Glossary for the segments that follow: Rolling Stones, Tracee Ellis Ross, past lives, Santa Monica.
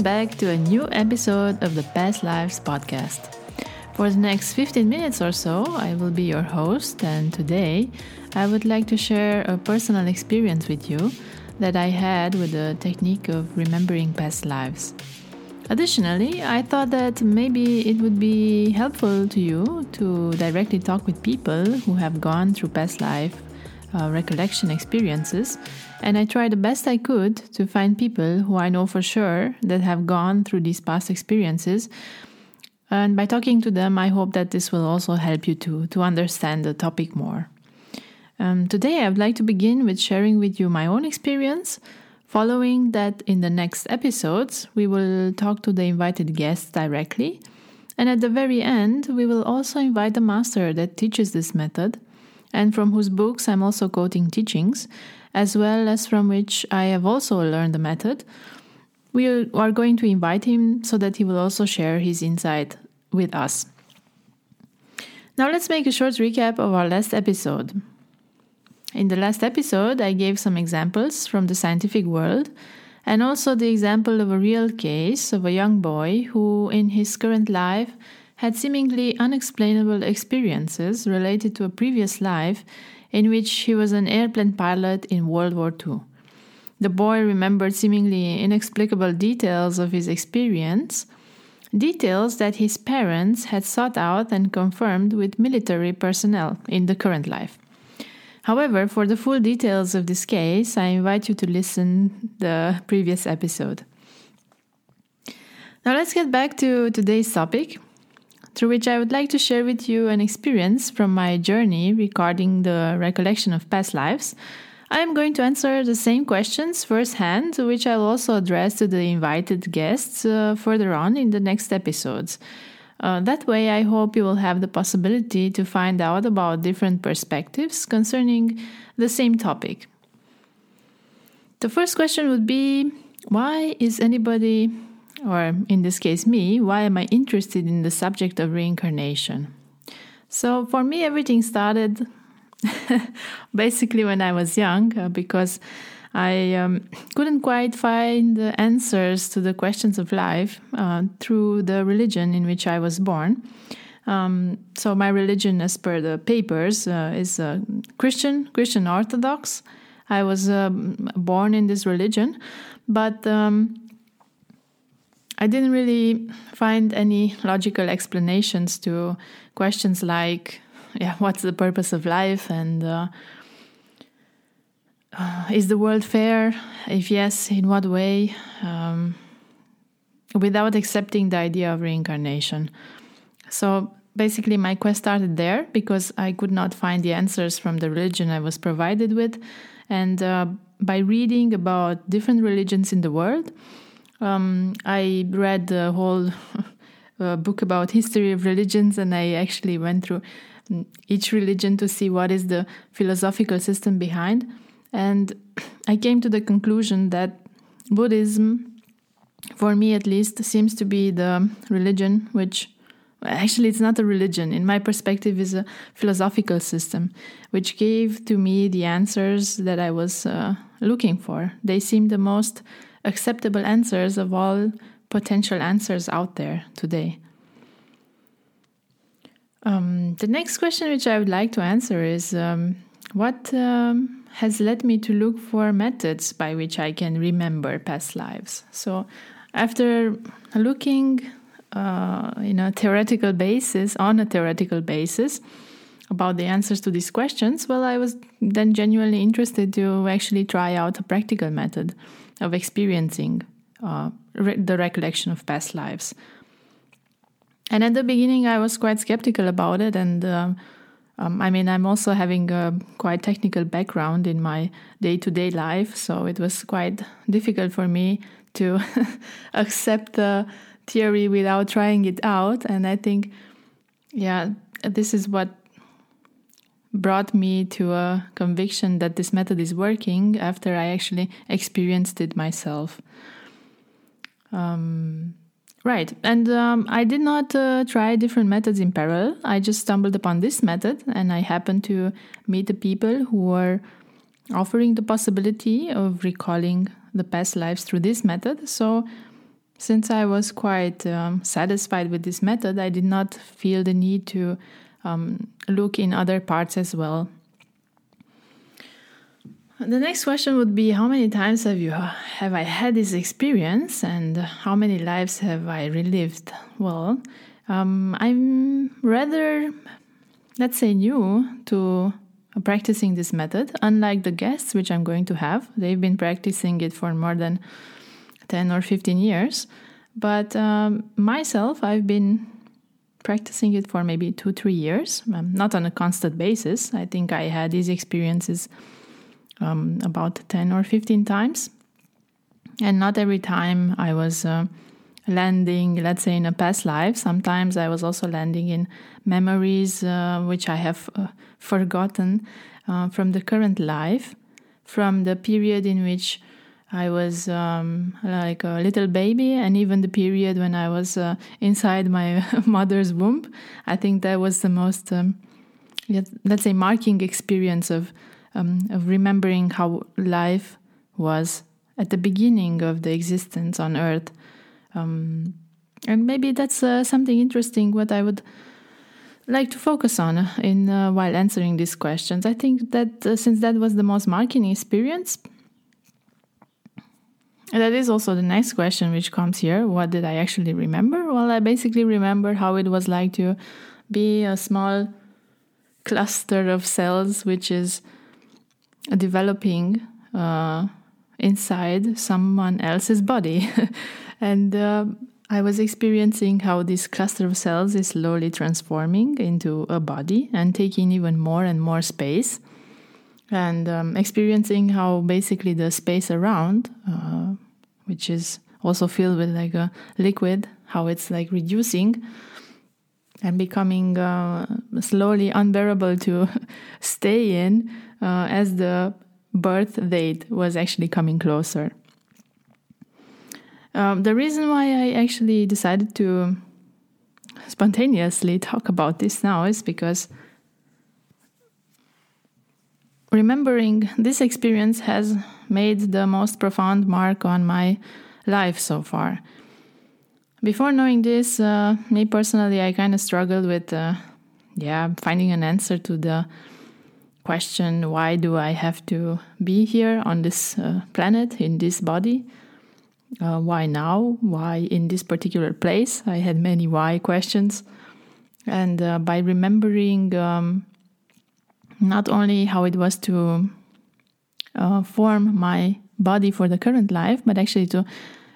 Welcome back to a new episode of the Past Lives podcast. For the next 15 minutes or so, I will be your host, and today I would like to share a personal experience with you that I had with the technique of remembering past lives. Additionally, I thought that maybe it would be helpful to you to directly talk with people who have gone through past life recollection experiences, and I tried the best I could to find people who I know for sure that have gone through these past experiences, and by talking to them I hope that this will also help you to understand the topic more. Today I would like to begin with sharing with you my own experience. Following that, in the next episodes we will talk to the invited guests directly, and at the very end we will also invite the master that teaches this method, and from whose books I'm also quoting teachings, as well as from which I have also learned the method. We are going to invite him so that he will also share his insight with us. Now let's make a short recap of our last episode. In the last episode, I gave some examples from the scientific world, and also the example of a real case of a young boy who, in his current life, had seemingly unexplainable experiences related to a previous life in which he was an airplane pilot in World War II. The boy remembered seemingly inexplicable details of his experience, details that his parents had sought out and confirmed with military personnel in the current life. However, for the full details of this case, I invite you to listen to the previous episode. Now let's get back to today's topic, through which I would like to share with you an experience from my journey regarding the recollection of past lives. I am going to answer the same questions firsthand, which I will also address to the invited guests further on in the next episodes. That way, I hope you will have the possibility to find out about different perspectives concerning the same topic. The first question would be, why is anybody, or in this case me, why am I interested in the subject of reincarnation? So for me, everything started basically when I was young, because I couldn't quite find the answers to the questions of life through the religion in which I was born. So my religion, as per the papers, is Christian Orthodox. I was born in this religion, but I didn't really find any logical explanations to questions like, what's the purpose of life, and is the world fair? If yes, in what way? Without accepting the idea of reincarnation. So basically my quest started there, because I could not find the answers from the religion I was provided with. And by reading about different religions in the world, I read the whole book about history of religions, and I actually went through each religion to see what is the philosophical system behind. And I came to the conclusion that Buddhism, for me at least, seems to be the religion which, actually it's not a religion, in my perspective is a philosophical system, which gave to me the answers that I was looking for. They seemed the most acceptable answers of all potential answers out there today. The next question which I would like to answer is what has led me to look for methods by which I can remember past lives? So after looking on a theoretical basis about the answers to these questions, I was then genuinely interested to actually try out a practical method of experiencing the recollection of past lives. And at the beginning, I was quite skeptical about it. And I'm also having a quite technical background in my day-to-day life. So it was quite difficult for me to accept the theory without trying it out. And I think, this is what brought me to a conviction that this method is working after I actually experienced it myself. I did not try different methods in parallel. I just stumbled upon this method, and I happened to meet the people who were offering the possibility of recalling the past lives through this method. So Since I was quite satisfied with this method, I did not feel the need to look in other parts as well. The next question would be, how many times have I had this experience, and how many lives have I relived? Well, I'm rather, let's say, new to practicing this method, unlike the guests which I'm going to have. They've been practicing it for more than 10 or 15 years, but myself, I've been practicing it for maybe 2-3 years, not on a constant basis. I think I had these experiences about 10 or 15 times, and not every time I was landing, let's say, in a past life. Sometimes I was also landing in memories which I have forgotten from the current life, from the period in which I was like a little baby, and even the period when I was inside my mother's womb. I think that was the most, let's say, marking experience of remembering how life was at the beginning of the existence on Earth. And maybe that's something interesting what I would like to focus on in while answering these questions. I think that since that was the most marking experience. And that is also the next question which comes here. What did I actually remember? Well, I basically remember how it was like to be a small cluster of cells which is developing inside someone else's body. And I was experiencing how this cluster of cells is slowly transforming into a body and taking even more and more space. And experiencing how basically the space around, which is also filled with like a liquid, how it's like reducing and becoming slowly unbearable to stay in as the birth date was actually coming closer. The reason why I actually decided to spontaneously talk about this now is because remembering this experience has made the most profound mark on my life so far. Before knowing this, me personally, I kind of struggled with finding an answer to the question, why do I have to be here on this planet, in this body? Why now? Why in this particular place? I had many why questions. And by remembering not only how it was to form my body for the current life, but actually to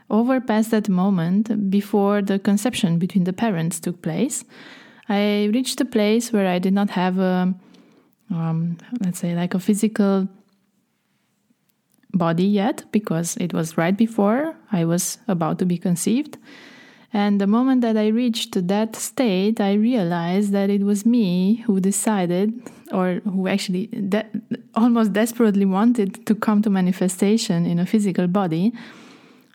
overpass that moment before the conception between the parents took place, I reached a place where I did not have a, let's say, like a physical body yet, because it was right before I was about to be conceived. And the moment that I reached that state, I realized that it was me who decided, or who actually almost desperately wanted to come to manifestation in a physical body.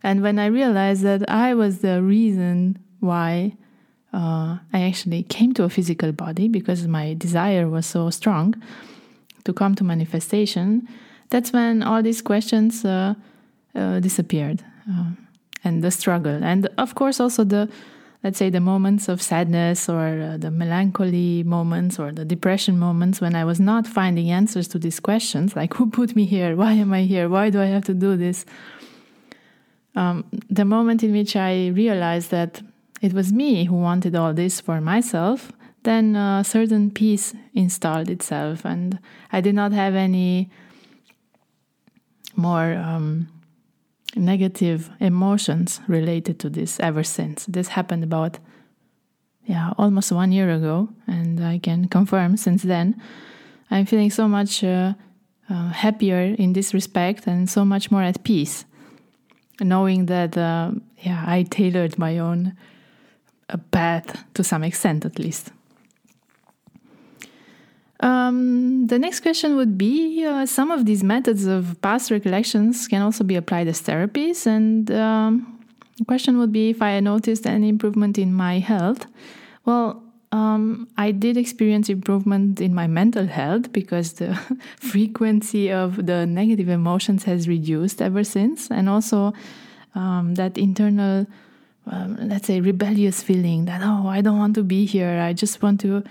And when I realized that I was the reason why I actually came to a physical body, because my desire was so strong to come to manifestation, that's when all these questions disappeared. And the struggle, and of course also the, let's say, the moments of sadness, or the melancholy moments, or the depression moments when I was not finding answers to these questions, like who put me here, why am I here, why do I have to do this? The moment in which I realized that it was me who wanted all this for myself, then a certain peace installed itself, and I did not have any more negative emotions related to this ever since. This happened about almost 1 year ago, and I can confirm since then I'm feeling so much happier in this respect, and so much more at peace, knowing that I tailored my own path to some extent, at least. The next question would be, some of these methods of past recollections can also be applied as therapies, and the question would be if I noticed any improvement in my health. Well, I did experience improvement in my mental health, because the frequency of the negative emotions has reduced ever since, and also that internal let's say, rebellious feeling that, oh, I don't want to be here. I just want to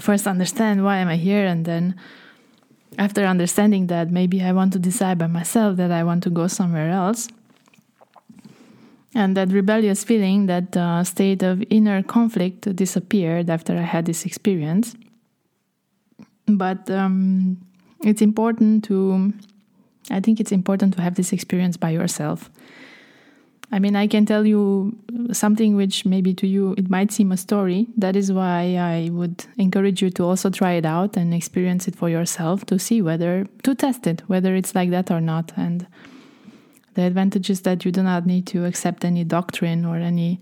first understand why am I here, and then after understanding that, maybe I want to decide by myself that I want to go somewhere else. And that rebellious feeling, that state of inner conflict disappeared after I had this experience. But it's important to, I think it's important to have this experience by yourself. I mean, I can tell you something which maybe to you it might seem a story. That is why I would encourage you to also try it out and experience it for yourself, to see whether, to test it, whether it's like that or not. And the advantage is that you do not need to accept any doctrine or any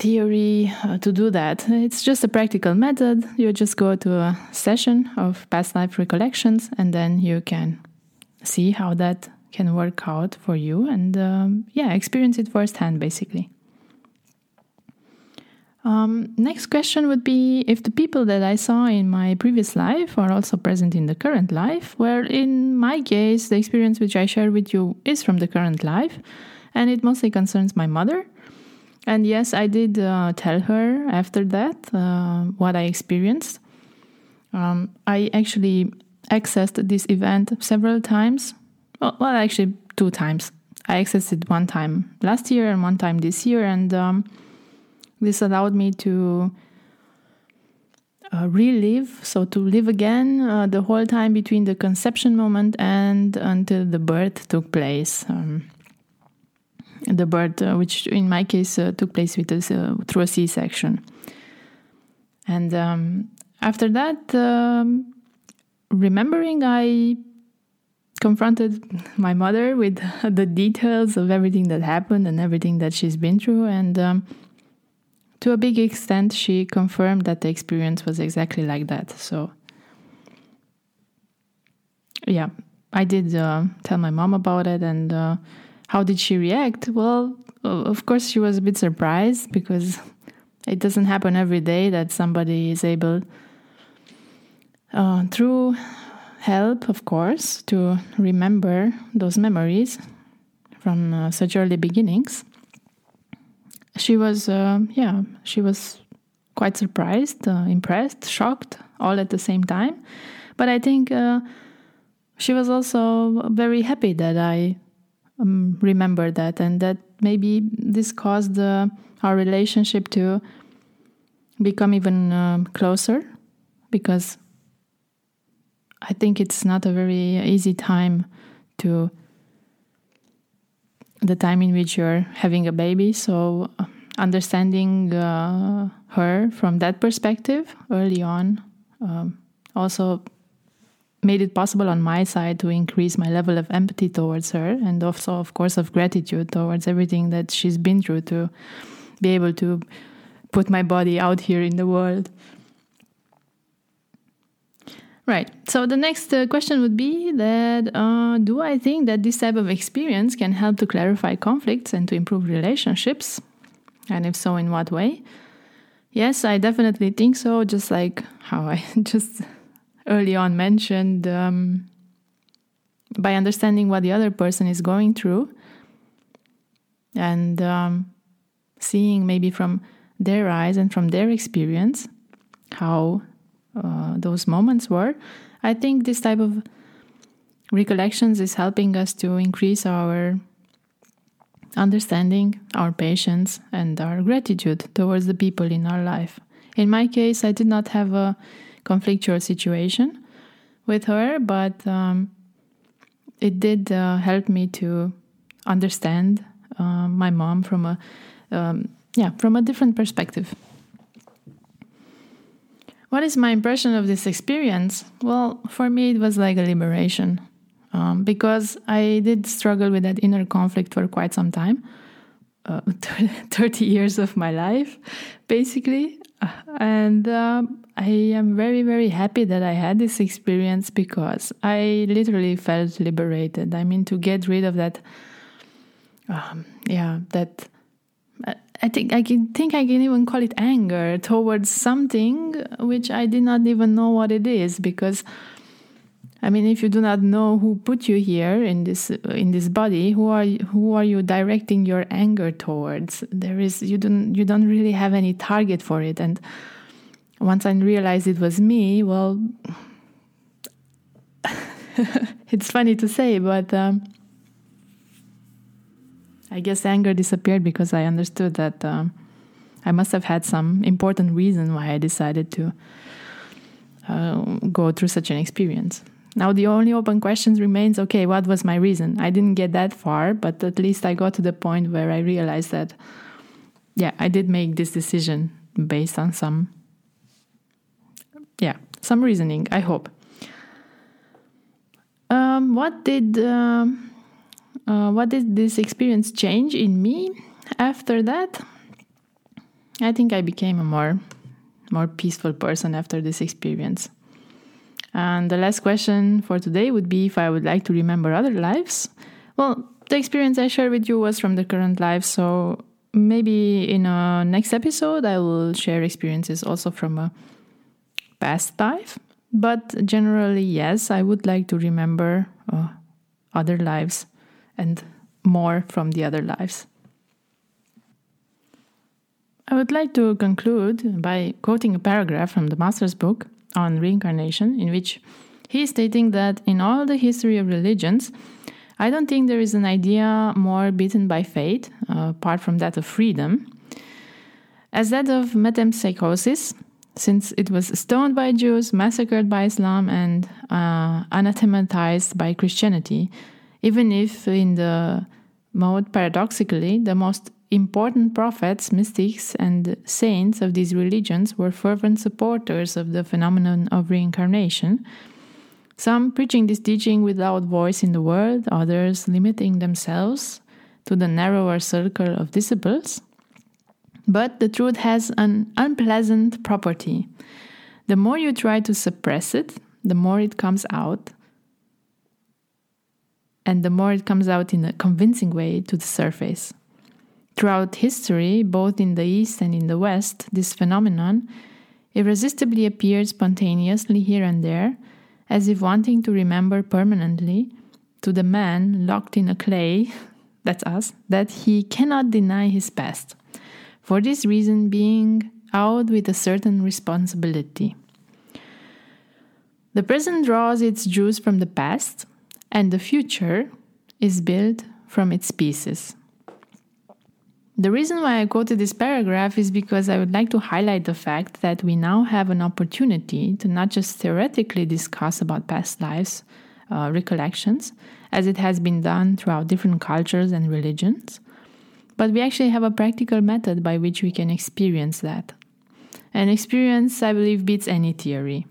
theory to do that. It's just a practical method. You just go to a session of past life recollections, and then you can see how that can work out for you, and experience it firsthand, basically. Next question would be if the people that I saw in my previous life are also present in the current life. Well, in my case, the experience which I share with you is from the current life, and it mostly concerns my mother. And yes, I did tell her after that what I experienced. I actually accessed this event several times. Well, actually, 2 times. I accessed it 1 time last year and 1 time this year. And this allowed me to relive, so to live again the whole time between the conception moment and until the birth took place. The birth, which in my case took place with this, through a C-section. And after that, remembering, I confronted my mother with the details of everything that happened and everything that she's been through, and to a big extent she confirmed that the experience was exactly like that. So yeah, I did tell my mom about it. And how did she react? Well, of course she was a bit surprised, because it doesn't happen every day that somebody is able through help, of course, to remember those memories from such early beginnings. She was, she was quite surprised, impressed, shocked, all at the same time. But I think she was also very happy that I remembered that, and that maybe this caused our relationship to become even closer, because I think it's not a very easy time to the time in which you're having a baby. So understanding her from that perspective early on also made it possible on my side to increase my level of empathy towards her, and also, of course, of gratitude towards everything that she's been through to be able to put my body out here in the world. Right. So the next question would be that do I think that this type of experience can help to clarify conflicts and to improve relationships? And if so, in what way? Yes, I definitely think so. Just like how I just early on mentioned, by understanding what the other person is going through and seeing maybe from their eyes and from their experience how those moments were, I think this type of recollections is helping us to increase our understanding, our patience, and our gratitude towards the people in our life. In my case, I did not have a conflictual situation with her, but it did help me to understand my mom from a different perspective. What is my impression of this experience? Well, for me, it was like a liberation, because I did struggle with that inner conflict for quite some time, 30 years of my life, basically. And I am very, very happy that I had this experience, because I literally felt liberated. I mean, to get rid of that, I can even call it anger towards something which I did not even know what it is, because I mean, if you do not know who put you here in this body, who are you directing your anger towards? You don't really have any target for it. And once I realized it was me, well, it's funny to say, but I guess anger disappeared because I understood that I must have had some important reason why I decided to go through such an experience. Now the only open question remains, okay, what was my reason? I didn't get that far, but at least I got to the point where I realized that, yeah, I did make this decision based on some reasoning, I hope. What did this experience change in me after that? I think I became a more peaceful person after this experience. And the last question for today would be if I would like to remember other lives. Well, the experience I shared with you was from the current life, so maybe in a next episode I will share experiences also from a past life. But generally, yes, I would like to remember other lives and more from the other lives. I would like to conclude by quoting a paragraph from the Master's book on reincarnation, in which he is stating that in all the history of religions, I don't think there is an idea more beaten by fate, apart from that of freedom, as that of metempsychosis, since it was stoned by Jews, massacred by Islam, and anathematized by Christianity, even if in the mode paradoxically, the most important prophets, mystics, and saints of these religions were fervent supporters of the phenomenon of reincarnation, some preaching this teaching without voice in the world, others limiting themselves to the narrower circle of disciples. But the truth has an unpleasant property. The more you try to suppress it, the more it comes out, and the more it comes out in a convincing way to the surface. Throughout history, both in the East and in the West, this phenomenon irresistibly appeared spontaneously here and there, as if wanting to remember permanently to the man locked in a clay, that's us, that he cannot deny his past. For this reason, being out with a certain responsibility. The present draws its juice from the past, and the future is built from its pieces. The reason why I quoted this paragraph is because I would like to highlight the fact that we now have an opportunity to not just theoretically discuss about past lives, recollections, as it has been done throughout different cultures and religions, but we actually have a practical method by which we can experience that. And experience, I believe, beats any theory.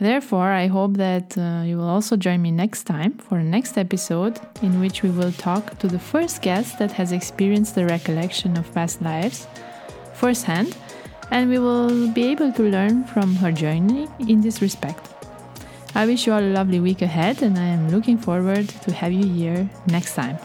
Therefore, I hope that you will also join me next time for the next episode in which we will talk to the first guest that has experienced the recollection of past lives firsthand, and we will be able to learn from her journey in this respect. I wish you all a lovely week ahead, and I am looking forward to have you here next time.